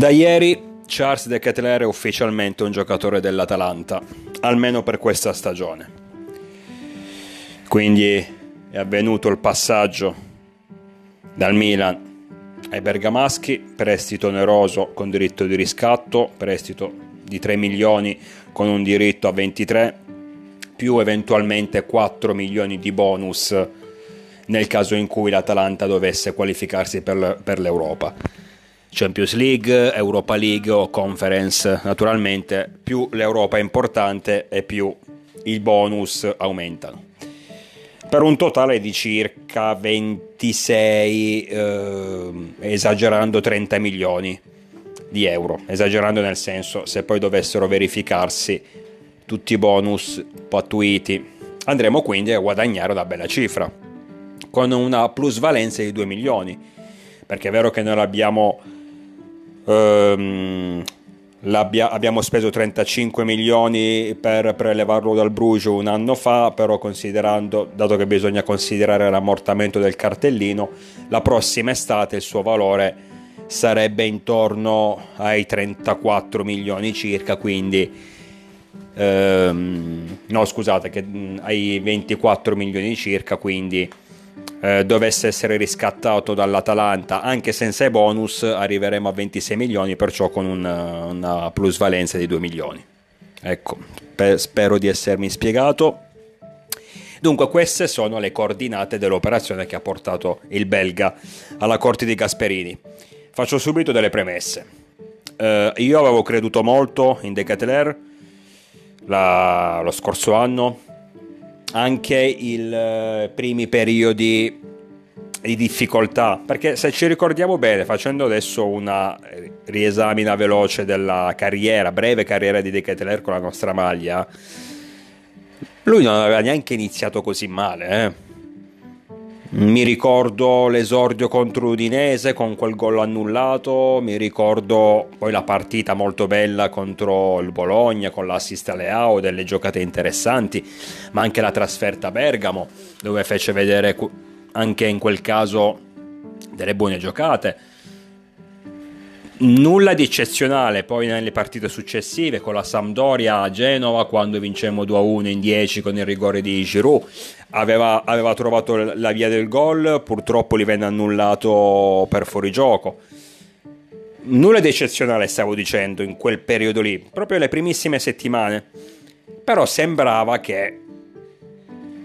Da ieri Charles De Ketelaere è ufficialmente un giocatore dell'Atalanta, almeno per questa stagione. Quindi è avvenuto il passaggio dal Milan ai bergamaschi, prestito oneroso con diritto di riscatto, prestito di 3 milioni con un diritto a 23, più eventualmente 4 milioni di bonus nel caso in cui l'Atalanta dovesse qualificarsi per l'Europa. Champions League, Europa League o Conference, naturalmente più l'Europa è importante e più i bonus aumentano, per un totale di circa 26, esagerando 30 milioni di euro, esagerando nel senso se poi dovessero verificarsi tutti i bonus pattuiti, andremo quindi a guadagnare una bella cifra con una plusvalenza di 2 milioni, perché è vero che noi abbiamo speso 35 milioni per prelevarlo dal Bruges un anno fa, però considerando, dato che bisogna considerare l'ammortamento del cartellino, la prossima estate il suo valore sarebbe intorno ai 34 milioni circa, quindi ai 24 milioni circa, quindi dovesse essere riscattato dall'Atalanta anche senza i bonus arriveremo a 26 milioni, perciò con una plusvalenza di 2 milioni. Ecco, spero di essermi spiegato. Dunque queste sono le coordinate dell'operazione che ha portato il belga alla corte di Gasperini. Faccio subito delle premesse. Io avevo creduto molto in De Ketelaere lo scorso anno. Anche i primi periodi di difficoltà, perché se ci ricordiamo bene, facendo adesso una riesamina veloce della breve carriera di De Ketelaere con la nostra maglia, lui non aveva neanche iniziato così male, Mi ricordo l'esordio contro l'Udinese con quel gol annullato, mi ricordo poi la partita molto bella contro il Bologna con l'assist a Leao, delle giocate interessanti, ma anche la trasferta a Bergamo dove fece vedere anche in quel caso delle buone giocate. Nulla di eccezionale poi nelle partite successive con la Sampdoria a Genova, quando vincemmo 2-1 in 10 con il rigore di Giroud, aveva trovato la via del gol, purtroppo gli venne annullato per fuorigioco. Nulla di eccezionale stavo dicendo in quel periodo lì, proprio le primissime settimane, però sembrava che,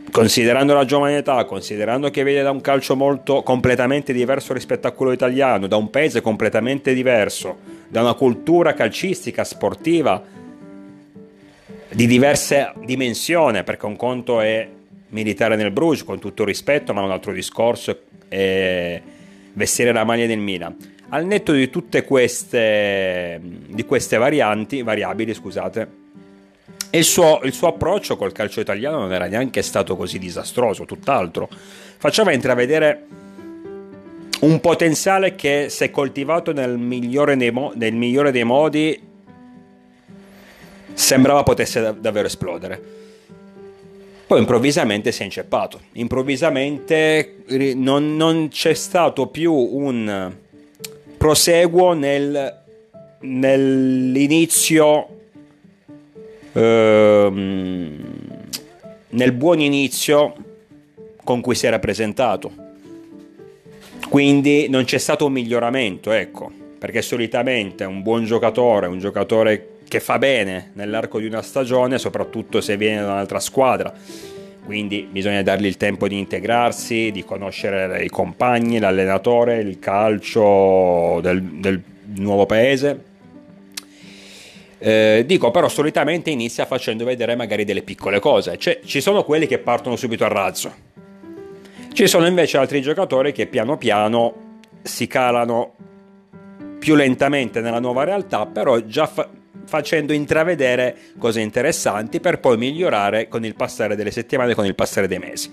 considerando la giovane età, considerando che viene da un calcio molto completamente diverso rispetto a quello italiano, da un paese completamente diverso, da una cultura calcistica, sportiva, di diverse dimensioni, perché un conto è militare nel Bruges, con tutto il rispetto, ma un altro discorso è vestire la maglia del Milan. Al netto di tutte queste variabili, il suo approccio col calcio italiano non era neanche stato così disastroso, tutt'altro. Faceva intravedere un potenziale che, se coltivato nel migliore dei modi, sembrava potesse davvero esplodere. Poi improvvisamente si è inceppato. Improvvisamente non c'è stato più un proseguo nel buon inizio con cui si era presentato, quindi non c'è stato un miglioramento, ecco, perché solitamente un buon giocatore, un giocatore che fa bene nell'arco di una stagione, soprattutto se viene da un'altra squadra, quindi bisogna dargli il tempo di integrarsi, di conoscere i compagni, l'allenatore, il calcio del nuovo paese. Dico, però solitamente inizia facendo vedere magari delle piccole cose, cioè ci sono quelli che partono subito a razzo, ci sono invece altri giocatori che piano piano si calano più lentamente nella nuova realtà, però già facendo intravedere cose interessanti per poi migliorare con il passare delle settimane, con il passare dei mesi.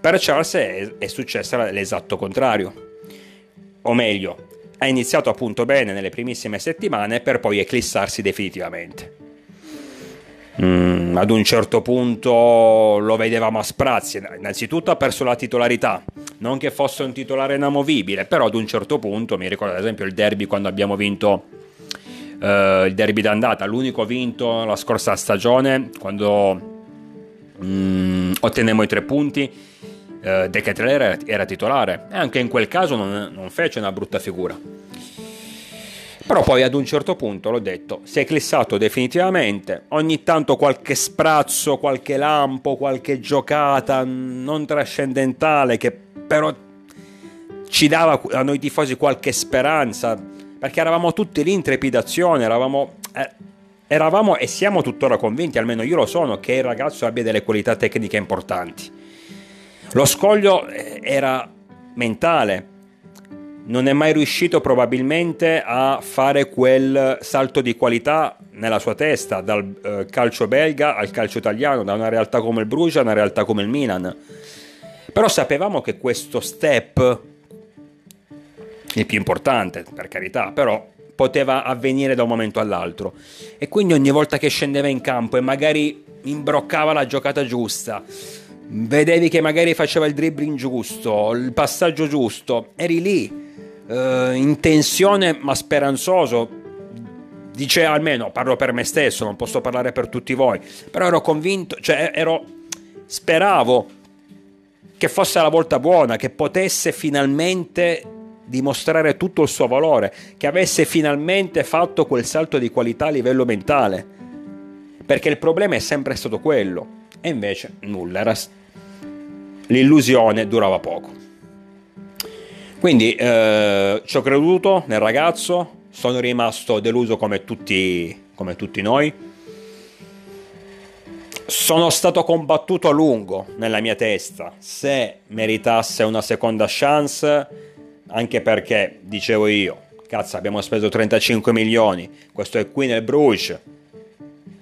Per Charles è successo l'esatto contrario, o meglio, ha iniziato appunto bene nelle primissime settimane per poi eclissarsi definitivamente. Ad un certo punto lo vedevamo a sprazzi, innanzitutto ha perso la titolarità, non che fosse un titolare inamovibile, però ad un certo punto, mi ricordo ad esempio il derby quando abbiamo vinto il derby d'andata, l'unico vinto la scorsa stagione, quando ottenemmo i 3 punti. De Ketelaere era titolare e anche in quel caso non fece una brutta figura, però poi ad un certo punto, l'ho detto, si è eclissato definitivamente. Ogni tanto qualche sprazzo, qualche lampo, qualche giocata non trascendentale che però ci dava a noi tifosi qualche speranza, perché eravamo tutti lì in trepidazione, eravamo e siamo tuttora convinti, almeno io lo sono, che il ragazzo abbia delle qualità tecniche importanti. Lo scoglio era mentale, non è mai riuscito probabilmente a fare quel salto di qualità nella sua testa dal calcio belga al calcio italiano, da una realtà come il Bruges a una realtà come il Milan. Però sapevamo che questo step, il più importante per carità, però poteva avvenire da un momento all'altro, e quindi ogni volta che scendeva in campo e magari imbroccava la giocata giusta, vedevi che magari faceva il dribbling giusto, il passaggio giusto, eri lì in tensione ma speranzoso. Dice, almeno parlo per me stesso, non posso parlare per tutti voi, però ero convinto, cioè speravo che fosse la volta buona, che potesse finalmente dimostrare tutto il suo valore, che avesse finalmente fatto quel salto di qualità a livello mentale, perché il problema è sempre stato quello. E invece nulla, l'illusione durava poco. Quindi ci ho creduto nel ragazzo, sono rimasto deluso come tutti noi. Sono stato combattuto a lungo nella mia testa se meritasse una seconda chance, anche perché dicevo io, cazzo, abbiamo speso 35 milioni, questo è qui nel Bruges.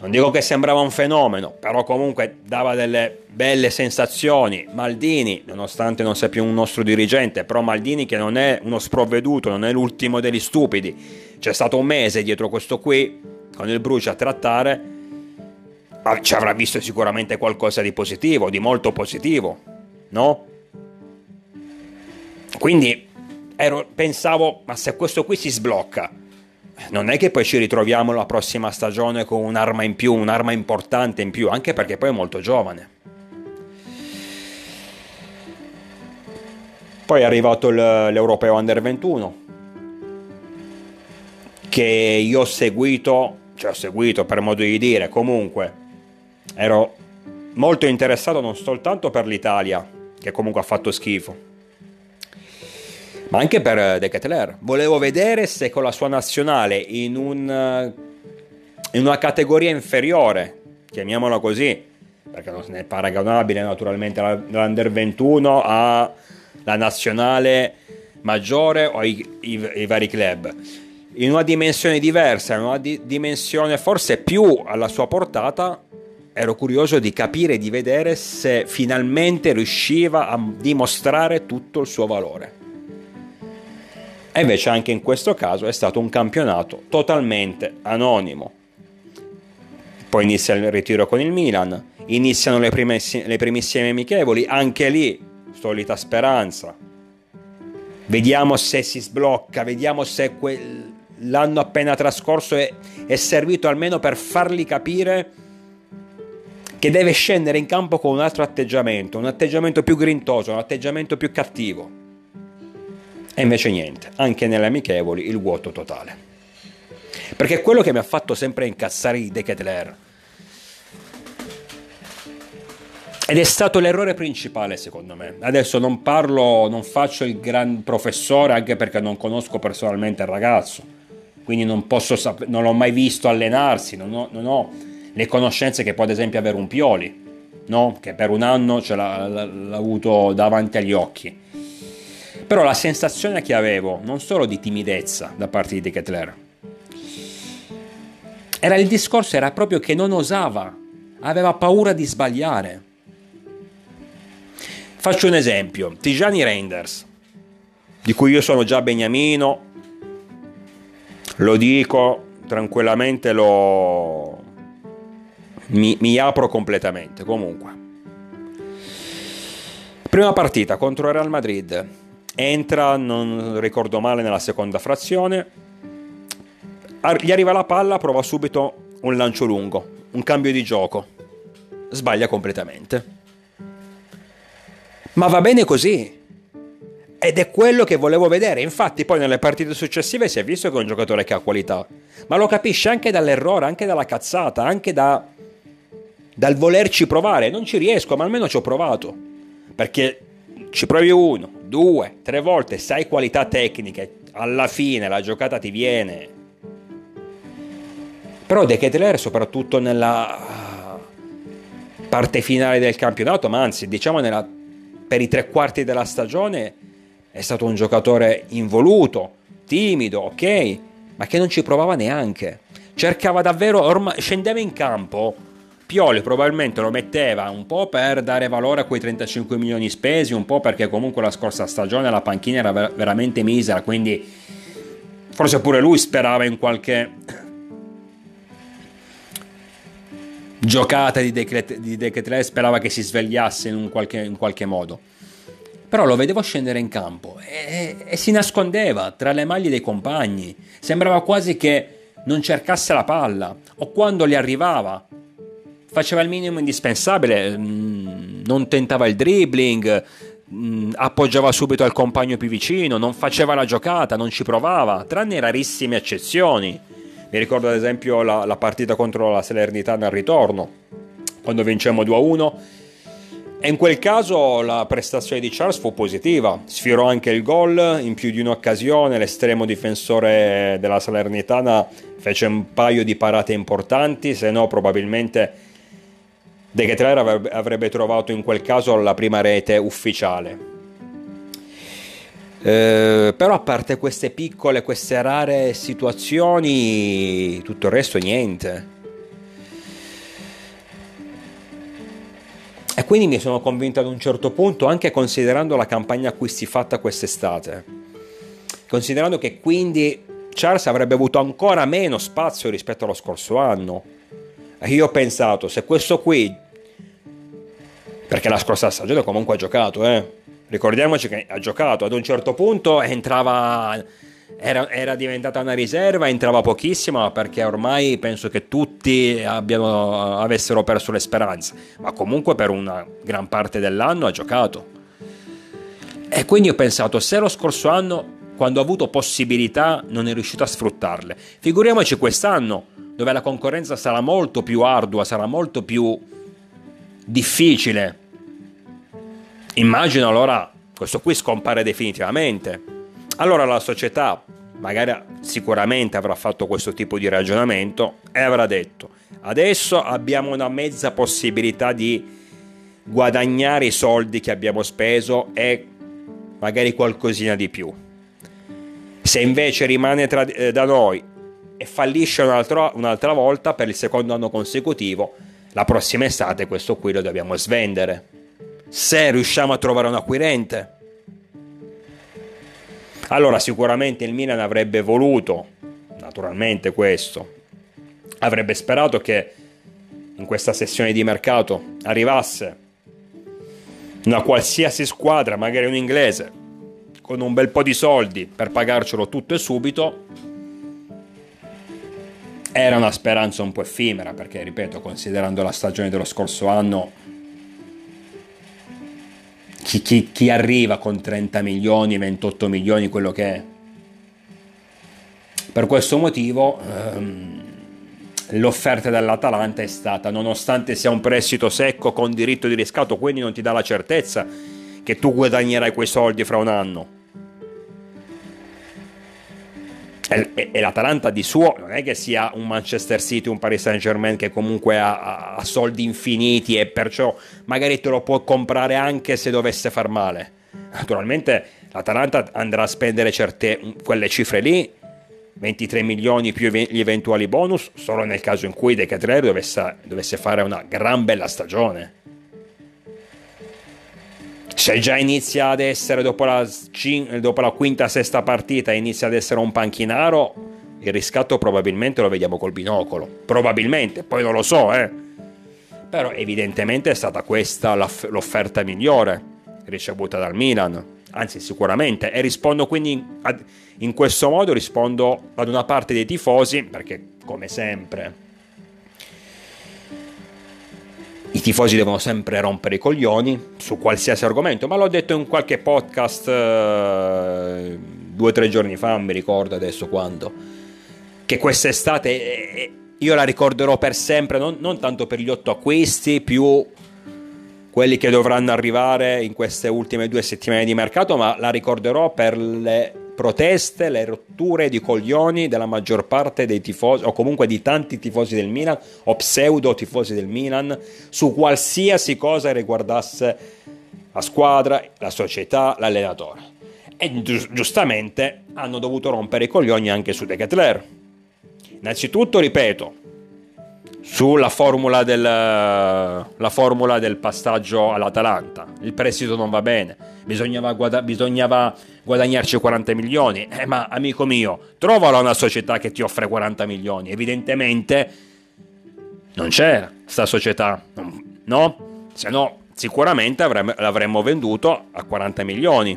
Non dico che sembrava un fenomeno, però comunque dava delle belle sensazioni. Maldini, nonostante non sia più un nostro dirigente, però Maldini che non è uno sprovveduto, non è l'ultimo degli stupidi. C'è stato un mese dietro questo qui, con il Bruges a trattare, ma ci avrà visto sicuramente qualcosa di positivo, di molto positivo, no? Quindi pensavo, ma se questo qui si sblocca, non è che poi ci ritroviamo la prossima stagione con un'arma in più, un'arma importante in più, anche perché poi è molto giovane. Poi è arrivato l'Europeo Under 21, che io ho seguito per modo di dire, comunque ero molto interessato non soltanto per l'Italia, che comunque ha fatto schifo, ma anche per De Ketelaere. Volevo vedere se con la sua nazionale in una categoria inferiore, chiamiamola così, perché non è paragonabile naturalmente l'Under 21 alla nazionale maggiore o i vari club, in una dimensione diversa, in una dimensione forse più alla sua portata. Ero curioso di capire, di vedere se finalmente riusciva a dimostrare tutto il suo valore. E invece anche in questo caso è stato un campionato totalmente anonimo. Poi inizia il ritiro con il Milan, iniziano le primissime amichevoli, anche lì solita speranza. Vediamo se si sblocca, vediamo se l'anno appena trascorso è servito almeno per fargli capire che deve scendere in campo con un altro atteggiamento, un atteggiamento più grintoso, un atteggiamento più cattivo. E invece niente, anche nelle amichevoli il vuoto totale. Perché quello che mi ha fatto sempre incazzare De Ketelaere, ed è stato l'errore principale secondo me. Adesso non parlo, non faccio il gran professore, anche perché non conosco personalmente il ragazzo, quindi non l'ho mai visto allenarsi, non ho le conoscenze che può ad esempio avere un Pioli, no? Che per un anno ce l'ha avuto davanti agli occhi. Però la sensazione che avevo, non solo di timidezza da parte di De Ketelaere, era proprio che non osava, aveva paura di sbagliare. Faccio un esempio, Tijjani Reinders, di cui io sono già beniamino, lo dico tranquillamente, mi apro completamente. Comunque, prima partita contro il Real Madrid, entra, non ricordo male, nella seconda frazione, Gli arriva la palla, prova subito un lancio lungo, un cambio di gioco, sbaglia completamente. Ma va bene così, ed è quello che volevo vedere. Infatti poi nelle partite successive si è visto che è un giocatore che ha qualità, ma lo capisce anche dall'errore, anche dalla cazzata, anche dal volerci provare. Non ci riesco, ma almeno ci ho provato, perché ci provi 1, 2, 3 volte, se hai qualità tecniche alla fine la giocata ti viene. Però De Ketelaere, soprattutto nella parte finale del campionato, ma anzi diciamo per i 3 quarti della stagione, è stato un giocatore involuto, timido, ok, ma che non ci provava neanche. Cercava davvero, ormai scendeva in campo, Pioli probabilmente lo metteva un po' per dare valore a quei 35 milioni spesi, un po' perché comunque la scorsa stagione la panchina era veramente misera, quindi forse pure lui sperava in qualche giocata di De Ketelaere, sperava che si svegliasse in qualche modo. Però lo vedevo scendere in campo e si nascondeva tra le maglie dei compagni, sembrava quasi che non cercasse la palla, o quando gli arrivava faceva il minimo indispensabile, non tentava il dribbling, appoggiava subito al compagno più vicino, non faceva la giocata, non ci provava, tranne rarissime eccezioni. Mi ricordo ad esempio la partita contro la Salernitana al ritorno, quando vincemmo 2-1, e in quel caso la prestazione di Charles fu positiva, sfiorò anche il gol in più di un'occasione, l'estremo difensore della Salernitana fece un paio di parate importanti, se no probabilmente De Ketelaere avrebbe trovato in quel caso la prima rete ufficiale. Però a parte queste piccole, queste rare situazioni, tutto il resto niente. E quindi mi sono convinto ad un certo punto, anche considerando la campagna acquisti fatta quest'estate, considerando che quindi Charles avrebbe avuto ancora meno spazio rispetto allo scorso anno, io ho pensato, se questo qui, perché la scorsa stagione comunque ha giocato, ricordiamoci che ha giocato, ad un certo punto entrava, era diventata una riserva, entrava pochissima, perché ormai penso che tutti avessero perso le speranze, ma comunque per una gran parte dell'anno ha giocato. E quindi ho pensato, se lo scorso anno, quando ha avuto possibilità, non è riuscito a sfruttarle, figuriamoci quest'anno, dove la concorrenza sarà molto più ardua, sarà molto più difficile. Immagino allora questo qui scompare definitivamente. Allora la società magari sicuramente avrà fatto questo tipo di ragionamento e avrà detto, adesso abbiamo una mezza possibilità di guadagnare i soldi che abbiamo speso e magari qualcosina di più. Se invece rimane da noi e fallisce un'altra volta per il secondo anno consecutivo, la prossima estate questo qui lo dobbiamo svendere, se riusciamo a trovare un acquirente. Allora sicuramente il Milan avrebbe voluto, naturalmente questo, avrebbe sperato che in questa sessione di mercato arrivasse una qualsiasi squadra, magari un inglese, con un bel po' di soldi per pagarcelo tutto e subito. Era una speranza un po' effimera, perché ripeto, considerando la stagione dello scorso anno, chi arriva con 30 milioni, 28 milioni, quello che è. Per questo motivo l'offerta dell'Atalanta è stata, nonostante sia un prestito secco con diritto di riscatto, quindi non ti dà la certezza che tu guadagnerai quei soldi fra un anno, e l'Atalanta di suo non è che sia un Manchester City, un Paris Saint-Germain che comunque ha soldi infiniti e perciò magari te lo può comprare anche se dovesse far male. Naturalmente l'Atalanta andrà a spendere quelle cifre lì, 23 milioni più gli eventuali bonus, solo nel caso in cui De Ketelaere dovesse fare una gran bella stagione. Se già inizia ad essere dopo la quinta, sesta partita, inizia ad essere un panchinaro, il riscatto probabilmente lo vediamo col binocolo, probabilmente, poi non lo so, però evidentemente è stata questa l'offerta migliore ricevuta dal Milan, anzi sicuramente, e rispondo quindi in questo modo, rispondo ad una parte dei tifosi, perché come sempre i tifosi devono sempre rompere i coglioni su qualsiasi argomento, ma l'ho detto in qualche podcast 2 o 3 giorni fa, non mi ricordo adesso quando, che quest'estate io la ricorderò per sempre, non tanto per gli 8 acquisti, più quelli che dovranno arrivare in queste ultime 2 settimane di mercato, ma la ricorderò per le proteste, le rotture di coglioni della maggior parte dei tifosi, o comunque di tanti tifosi del Milan o pseudo tifosi del Milan, su qualsiasi cosa riguardasse la squadra, la società, l'allenatore, e giustamente hanno dovuto rompere i coglioni anche su De Ketelaere. Innanzitutto, ripeto, sulla formula del passaggio all'Atalanta, il prestito non va bene, bisognava guadagnarci 40 milioni, ma amico mio, trovalo una società che ti offre 40 milioni, evidentemente non c'era sta società, no? Se no sicuramente l'avremmo venduto a 40 milioni.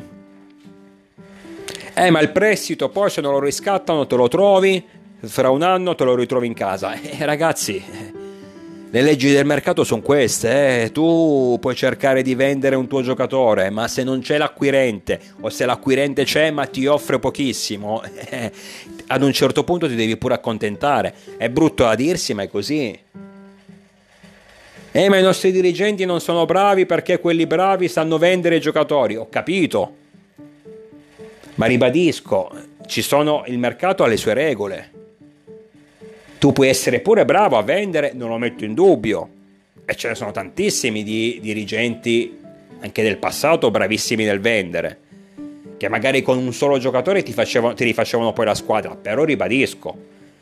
Ma il prestito poi se non lo riscattano te lo trovi, fra un anno te lo ritrovi in casa. Ragazzi, le leggi del mercato sono queste. Tu puoi cercare di vendere un tuo giocatore, ma se non c'è l'acquirente, o se l'acquirente c'è ma ti offre pochissimo, ad un certo punto ti devi pure accontentare. È brutto da dirsi, ma è così. Ma i nostri dirigenti non sono bravi perché quelli bravi sanno vendere i giocatori. Ho capito, ma ribadisco, il mercato ha le sue regole. Tu puoi essere pure bravo a vendere, non lo metto in dubbio, e ce ne sono tantissimi di dirigenti anche del passato bravissimi nel vendere, che magari con un solo giocatore ti rifacevano poi la squadra. Però ribadisco,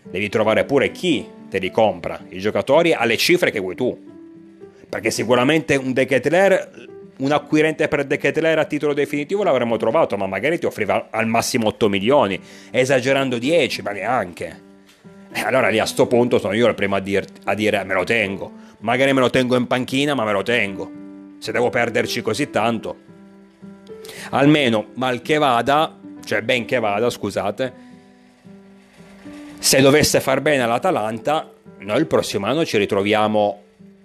devi trovare pure chi te li compra i giocatori alle cifre che vuoi tu, perché sicuramente un acquirente per De Ketelaere a titolo definitivo l'avremmo trovato, ma magari ti offriva al massimo 8 milioni, esagerando 10, ma neanche. Allora lì a sto punto sono io il primo a dire me lo tengo, magari me lo tengo in panchina, ma me lo tengo, se devo perderci così tanto. Almeno ben che vada, se dovesse far bene all'Atalanta, noi il prossimo anno ci ritroviamo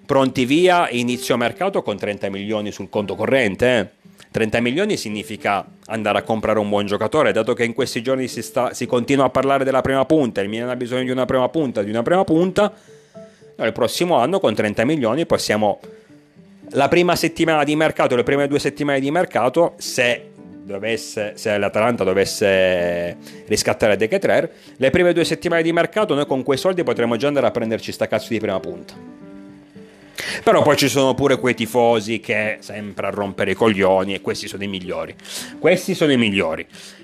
pronti via inizio mercato con 30 milioni sul conto corrente, 30 milioni significa andare a comprare un buon giocatore, dato che in questi giorni si continua a parlare della prima punta, il Milan ha bisogno di una prima punta, Noi il prossimo anno con 30 milioni possiamo, la prima settimana di mercato, le prime 2 settimane di mercato, se l'Atalanta dovesse riscattare De Ketelaere, le prime 2 settimane di mercato noi con quei soldi potremmo già andare a prenderci sta cazzo di prima punta. Però poi ci sono pure quei tifosi che sempre a rompere i coglioni, e questi sono i migliori.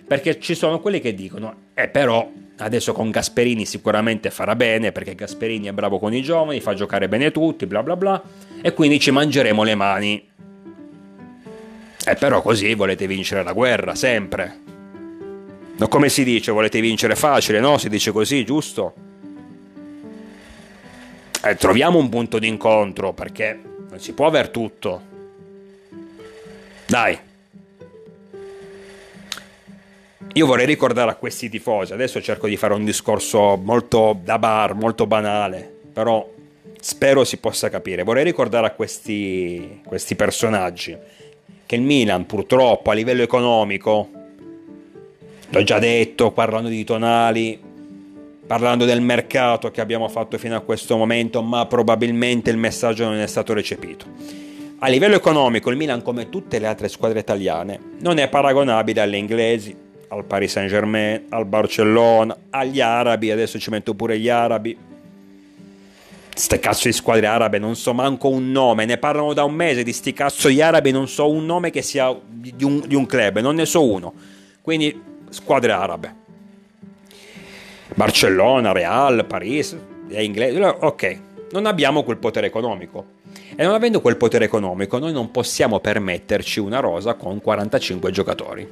Perché ci sono quelli che dicono però adesso con Gasperini sicuramente farà bene, perché Gasperini è bravo con i giovani, fa giocare bene tutti, bla bla bla, e quindi ci mangeremo le mani. Però così volete vincere la guerra sempre. No, come si dice, volete vincere facile, no? Si dice così, giusto? Troviamo un punto d'incontro, perché non si può aver tutto, dai. Io vorrei ricordare a questi tifosi, adesso cerco di fare un discorso molto da bar, molto banale, però spero si possa capire, vorrei ricordare a questi personaggi che il Milan purtroppo a livello economico, l'ho già detto parlando di Tonali, parlando del mercato che abbiamo fatto fino a questo momento, ma probabilmente il messaggio non è stato recepito. A livello economico il Milan, come tutte le altre squadre italiane, non è paragonabile alle inglesi, al Paris Saint-Germain, al Barcellona, agli arabi, adesso ci metto pure gli arabi, ste cazzo di squadre arabe, non so manco un nome, ne parlano da un mese di sti cazzo gli arabi, non so un nome che sia di un club, non ne so uno, quindi squadre arabe. Barcellona, Real, Paris, inglese, ok, non abbiamo quel potere economico, e non avendo quel potere economico noi non possiamo permetterci una rosa con 45 giocatori.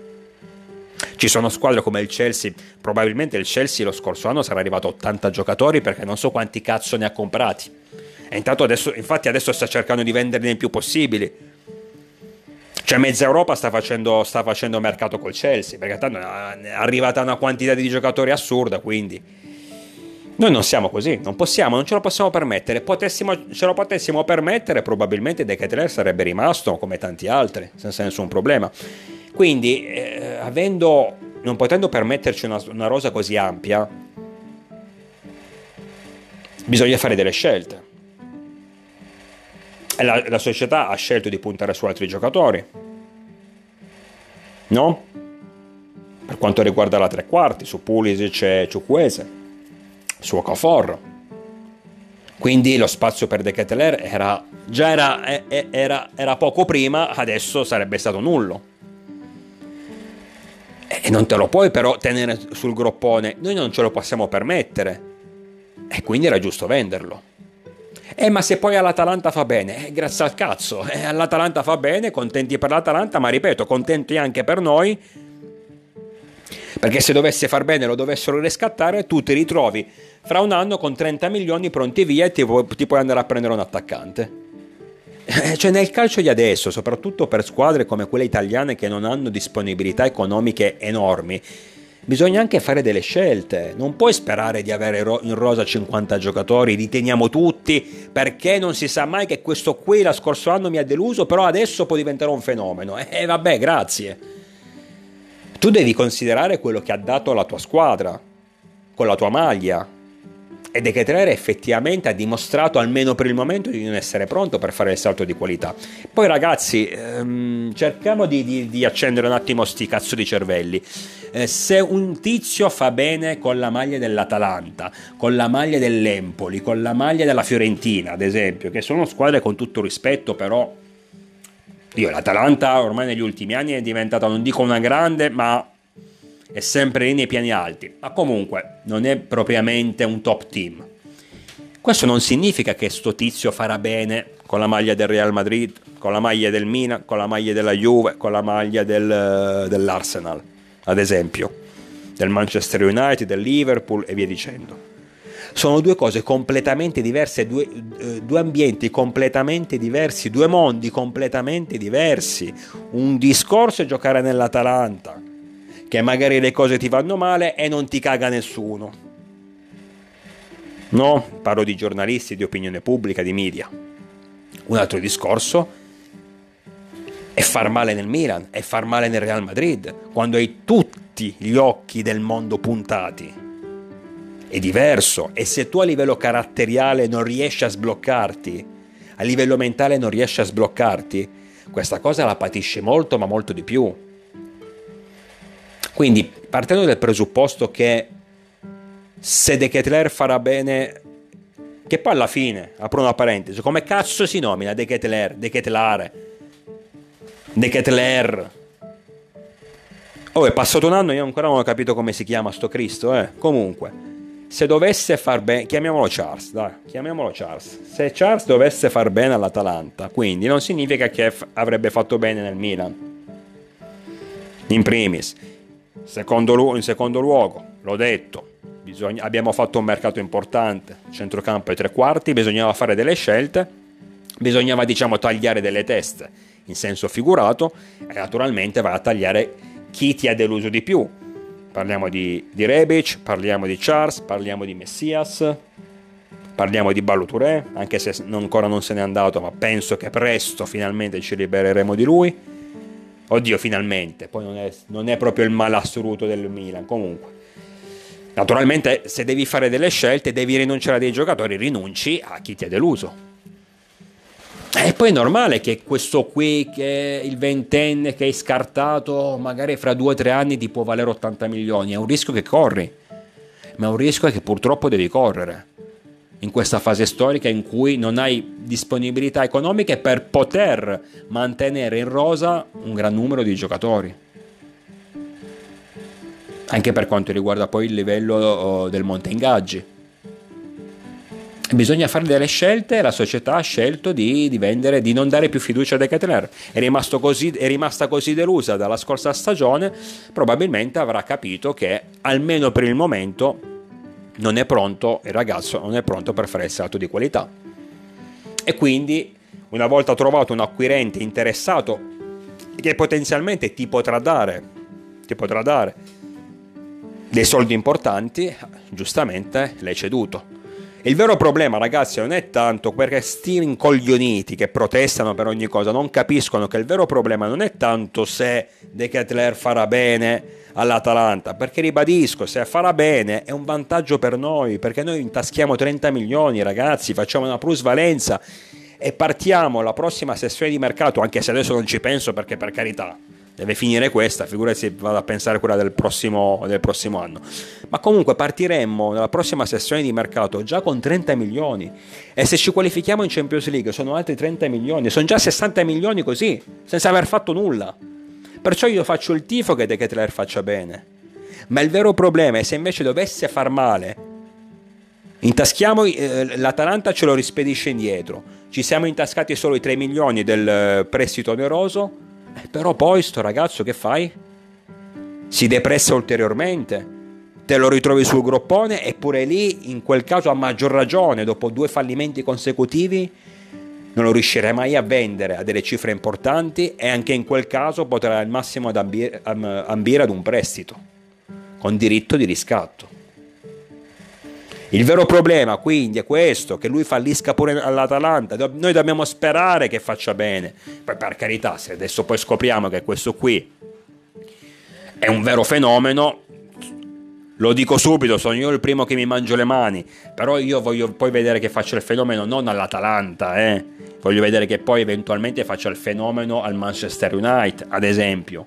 Ci sono squadre come il Chelsea, probabilmente il Chelsea lo scorso anno sarà arrivato a 80 giocatori perché non so quanti cazzo ne ha comprati, e intanto adesso, infatti adesso sta cercando di venderne il più possibili. Cioè mezza Europa sta facendo mercato col Chelsea, perché tanto è arrivata una quantità di giocatori assurda, quindi noi non siamo così, non possiamo, non ce lo possiamo permettere. Ce lo potessimo permettere, probabilmente De Ketelaere sarebbe rimasto come tanti altri, senza nessun problema. Quindi non potendo permetterci una rosa così ampia, bisogna fare delle scelte. La società ha scelto di puntare su altri giocatori, no? Per quanto riguarda la tre quarti, su Pulisic e Chukwueze, su Okafor. Quindi lo spazio per De Ketelaere era poco prima, adesso sarebbe stato nullo. E non te lo puoi però tenere sul groppone, noi non ce lo possiamo permettere. E quindi era giusto venderlo. Ma se poi all'Atalanta fa bene, grazie al cazzo, all'Atalanta fa bene, contenti per l'Atalanta, ma ripeto, contenti anche per noi, perché se dovesse far bene, lo dovessero riscattare, tu ti ritrovi fra un anno con 30 milioni pronti via e ti puoi andare a prendere un attaccante. Cioè nel calcio di adesso, soprattutto per squadre come quelle italiane che non hanno disponibilità economiche enormi, bisogna anche fare delle scelte. Non puoi sperare di avere in rosa 50 giocatori, li teniamo tutti, perché non si sa mai che questo qui la scorso anno mi ha deluso, però adesso può diventare un fenomeno. Vabbè, grazie. Tu devi considerare quello che ha dato la tua squadra, con la tua maglia. E De Ketelaere effettivamente ha dimostrato, almeno per il momento, di non essere pronto per fare il salto di qualità. Poi ragazzi, cerchiamo di accendere un attimo sti cazzo di cervelli. Se un tizio fa bene con la maglia dell'Atalanta, con la maglia dell'Empoli, con la maglia della Fiorentina, ad esempio, che sono squadre con tutto rispetto, però l'Atalanta ormai negli ultimi anni è diventata, non dico una grande, ma è sempre lì nei piani alti, ma comunque non è propriamente un top team. Questo non significa che sto tizio farà bene con la maglia del Real Madrid, con la maglia del Milan, con la maglia della Juve, con la maglia dell'Arsenal, ad esempio, del Manchester United, del Liverpool e via dicendo. Sono due cose completamente diverse, due ambienti completamente diversi, due mondi completamente diversi. Un discorso è giocare nell'Atalanta, che magari le cose ti vanno male e non ti caga nessuno, no? Parlo di giornalisti, di opinione pubblica, di media. Un altro discorso è far male nel Milan, è far male nel Real Madrid, quando hai tutti gli occhi del mondo puntati. È diverso, e se tu a livello caratteriale non riesci a sbloccarti, a livello mentale non riesci a sbloccarti, questa cosa la patisci molto, ma molto di più. Quindi, partendo dal presupposto che se De Ketelaere farà bene, che poi alla fine, apro una parentesi, come cazzo si nomina De Ketelaere, De Ketelaere. Oh, è passato un anno, io ancora non ho capito come si chiama sto Cristo, Comunque. Se dovesse far bene, chiamiamolo Charles, se Charles dovesse far bene all'Atalanta, quindi non significa che avrebbe fatto bene nel Milan, in primis. In secondo luogo, l'ho detto, abbiamo fatto un mercato importante, centrocampo e tre quarti, bisognava fare delle scelte, bisognava tagliare delle teste, in senso figurato, e naturalmente vai a tagliare chi ti ha deluso di più. Parliamo di Rebic, parliamo di Charles, parliamo di Messias, parliamo di Ballo-Touré, anche se ancora non se n'è andato, ma penso che presto finalmente ci libereremo di lui. Oddio, finalmente, poi non è proprio il male assoluto del Milan, comunque. Naturalmente se devi fare delle scelte, devi rinunciare a dei giocatori, rinunci a chi ti ha deluso. E poi è normale che questo qui, che il ventenne che hai scartato, magari fra 2 o 3 anni ti può valere 80 milioni. È un rischio che corri, ma è un rischio che purtroppo devi correre in questa fase storica in cui non hai disponibilità economiche per poter mantenere in rosa un gran numero di giocatori. Anche per quanto riguarda poi il livello del monte ingaggi. Bisogna fare delle scelte. La società ha scelto di vendere, di non dare più fiducia a De Ketelaere. È rimasta così delusa dalla scorsa stagione, probabilmente avrà capito che almeno per il momento non è pronto, il ragazzo non è pronto per fare il salto di qualità. E quindi, una volta trovato un acquirente interessato che potenzialmente ti potrà dare dei soldi importanti, giustamente l'hai ceduto. Il vero problema, ragazzi, non è tanto perché sti incoglioniti che protestano per ogni cosa non capiscono che il vero problema non è tanto se De Ketelaere farà bene all'Atalanta, perché ribadisco, se farà bene è un vantaggio per noi, perché noi intaschiamo 30 milioni, ragazzi, facciamo una plusvalenza e partiamo la prossima sessione di mercato, anche se adesso non ci penso perché, per carità, deve finire questa, figurati se vado a pensare quella del prossimo anno. Ma comunque partiremmo nella prossima sessione di mercato già con 30 milioni e se ci qualifichiamo in Champions League sono altri 30 milioni, sono già 60 milioni così, senza aver fatto nulla. Perciò io faccio il tifo che De Ketelaere faccia bene. Ma il vero problema è se invece dovesse far male, intaschiamo, l'Atalanta ce lo rispedisce indietro, ci siamo intascati solo i 3 milioni del prestito oneroso, però poi sto ragazzo che fai? Si depressa ulteriormente, te lo ritrovi sul groppone, eppure lì in quel caso a maggior ragione dopo 2 fallimenti consecutivi non lo riuscirai mai a vendere a delle cifre importanti e anche in quel caso potrai al massimo ambire ad un prestito con diritto di riscatto. Il vero problema quindi è questo, che lui fallisca pure all'Atalanta, noi dobbiamo sperare che faccia bene, poi per carità se adesso poi scopriamo che questo qui è un vero fenomeno, lo dico subito, sono io il primo che mi mangio le mani, però io voglio poi vedere che faccia il fenomeno non all'Atalanta, voglio vedere che poi eventualmente faccia il fenomeno al Manchester United, ad esempio.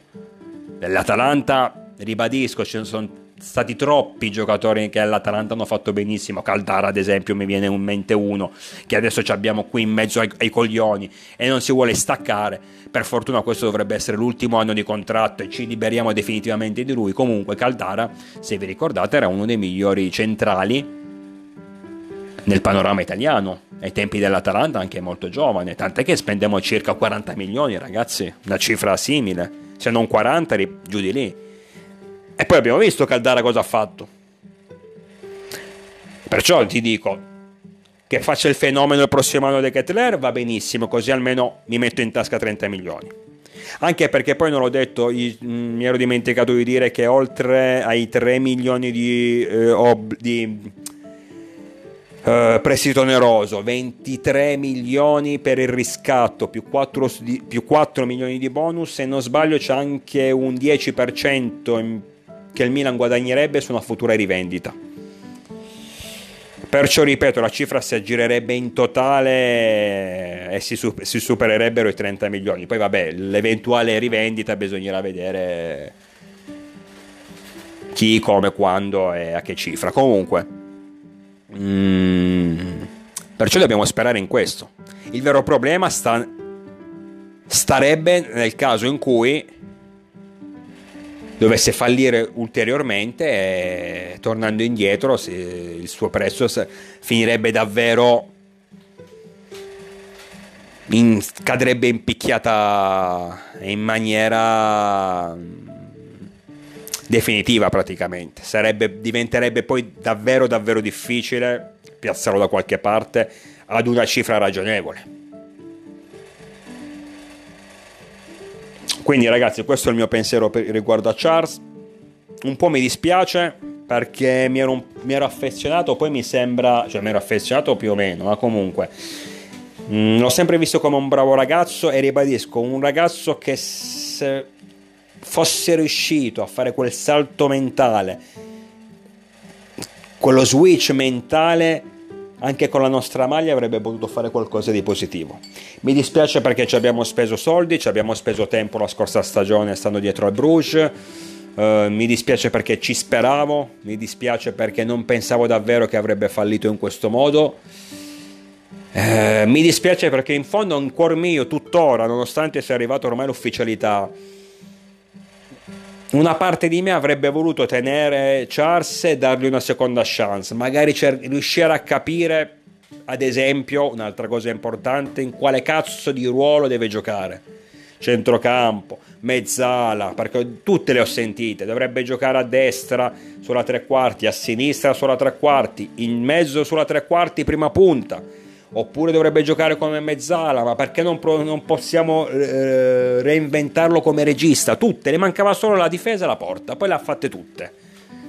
Dell'Atalanta, ribadisco, ce ne sono stati troppi giocatori che all'Atalanta hanno fatto benissimo. Caldara ad esempio, mi viene in mente uno che adesso ci abbiamo qui in mezzo ai coglioni e non si vuole staccare. Per fortuna questo dovrebbe essere l'ultimo anno di contratto e ci liberiamo definitivamente di lui. Comunque Caldara, se vi ricordate, era uno dei migliori centrali nel panorama italiano ai tempi dell'Atalanta, anche molto giovane, tant'è che spendiamo circa 40 milioni ragazzi, una cifra simile se non 40, giù di lì. E poi abbiamo visto Caldara cosa ha fatto. Perciò ti dico che faccia il fenomeno il prossimo anno De Ketelaere, va benissimo, così almeno mi metto in tasca 30 milioni. Anche perché poi non l'ho detto, mi ero dimenticato di dire che oltre ai 3 milioni di prestito oneroso, 23 milioni per il riscatto più 4 milioni di bonus, se non sbaglio c'è anche un 10% che il Milan guadagnerebbe su una futura rivendita. Perciò ripeto, la cifra si aggirerebbe in totale e si supererebbero i 30 milioni. Poi vabbè, l'eventuale rivendita bisognerà vedere chi, come, quando e a che cifra. Comunque perciò dobbiamo sperare in questo. Il vero problema starebbe nel caso in cui dovesse fallire ulteriormente e tornando indietro il suo prezzo finirebbe davvero, cadrebbe in picchiata in maniera definitiva praticamente, diventerebbe poi davvero davvero difficile piazzarlo da qualche parte ad una cifra ragionevole. Quindi ragazzi, questo è il mio pensiero riguardo a Charles. Un po' mi dispiace perché mi ero affezionato, poi mi sembra, cioè mi ero affezionato più o meno, ma comunque l'ho sempre visto come un bravo ragazzo e ribadisco, un ragazzo che se fosse riuscito a fare quel salto mentale, quello switch mentale, anche con la nostra maglia avrebbe potuto fare qualcosa di positivo. Mi dispiace perché ci abbiamo speso soldi, ci abbiamo speso tempo la scorsa stagione stando dietro al Bruges, mi dispiace perché ci speravo, mi dispiace perché non pensavo davvero che avrebbe fallito in questo modo, mi dispiace perché in fondo in cuor mio tuttora, nonostante sia arrivata ormai l'ufficialità, una parte di me avrebbe voluto tenere Charles e dargli una seconda chance, magari riuscire a capire, ad esempio, un'altra cosa importante, in quale cazzo di ruolo deve giocare, centrocampo, mezzala, perché tutte le ho sentite, dovrebbe giocare a destra sulla tre quarti, a sinistra sulla tre quarti, in mezzo sulla tre quarti, prima punta, oppure dovrebbe giocare come mezzala, ma perché non possiamo reinventarlo come regista? Tutte, le mancava solo la difesa e la porta, poi le ha fatte tutte,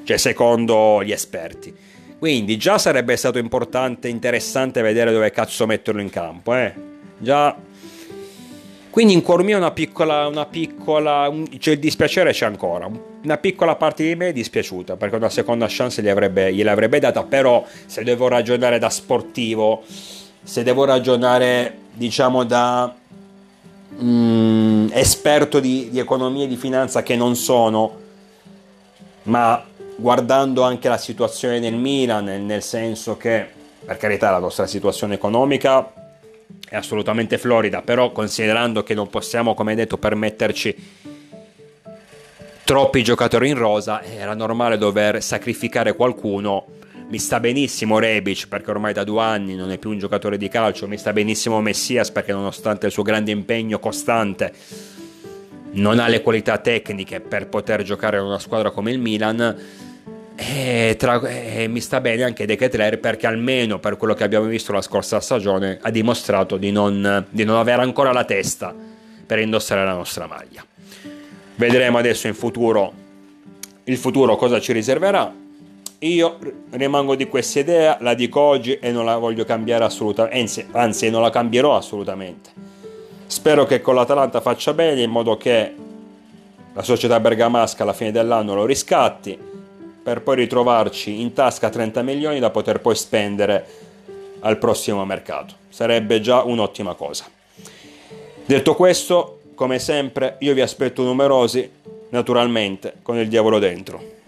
cioè secondo gli esperti. Quindi già sarebbe stato importante, interessante vedere dove cazzo metterlo in campo, già. Quindi in cuor mio cioè il dispiacere c'è ancora, una piccola parte di me è dispiaciuta, perché una seconda chance gliel'avrebbe data. Però se devo ragionare da sportivo, se devo ragionare diciamo da esperto di economia e di finanza, che non sono, ma guardando anche la situazione del Milan, nel senso che, per carità, la nostra situazione economica è assolutamente florida, però considerando che non possiamo, come detto, permetterci troppi giocatori in rosa, era normale dover sacrificare qualcuno. Mi sta benissimo Rebic, perché ormai da 2 anni non è più un giocatore di calcio, mi sta benissimo Messias, perché nonostante il suo grande impegno costante non ha le qualità tecniche per poter giocare in una squadra come il Milan, e mi sta bene anche De Ketelaere, perché almeno per quello che abbiamo visto la scorsa stagione ha dimostrato di non avere ancora la testa per indossare la nostra maglia. Vedremo adesso in futuro, il futuro cosa ci riserverà. Io rimango di questa idea, la dico oggi e non la voglio cambiare assolutamente, anzi non la cambierò assolutamente. Spero che con l'Atalanta faccia bene, in modo che la società bergamasca alla fine dell'anno lo riscatti, per poi ritrovarci in tasca 30 milioni da poter poi spendere al prossimo mercato. Sarebbe già un'ottima cosa. Detto questo, come sempre, io vi aspetto numerosi, naturalmente, con il diavolo dentro.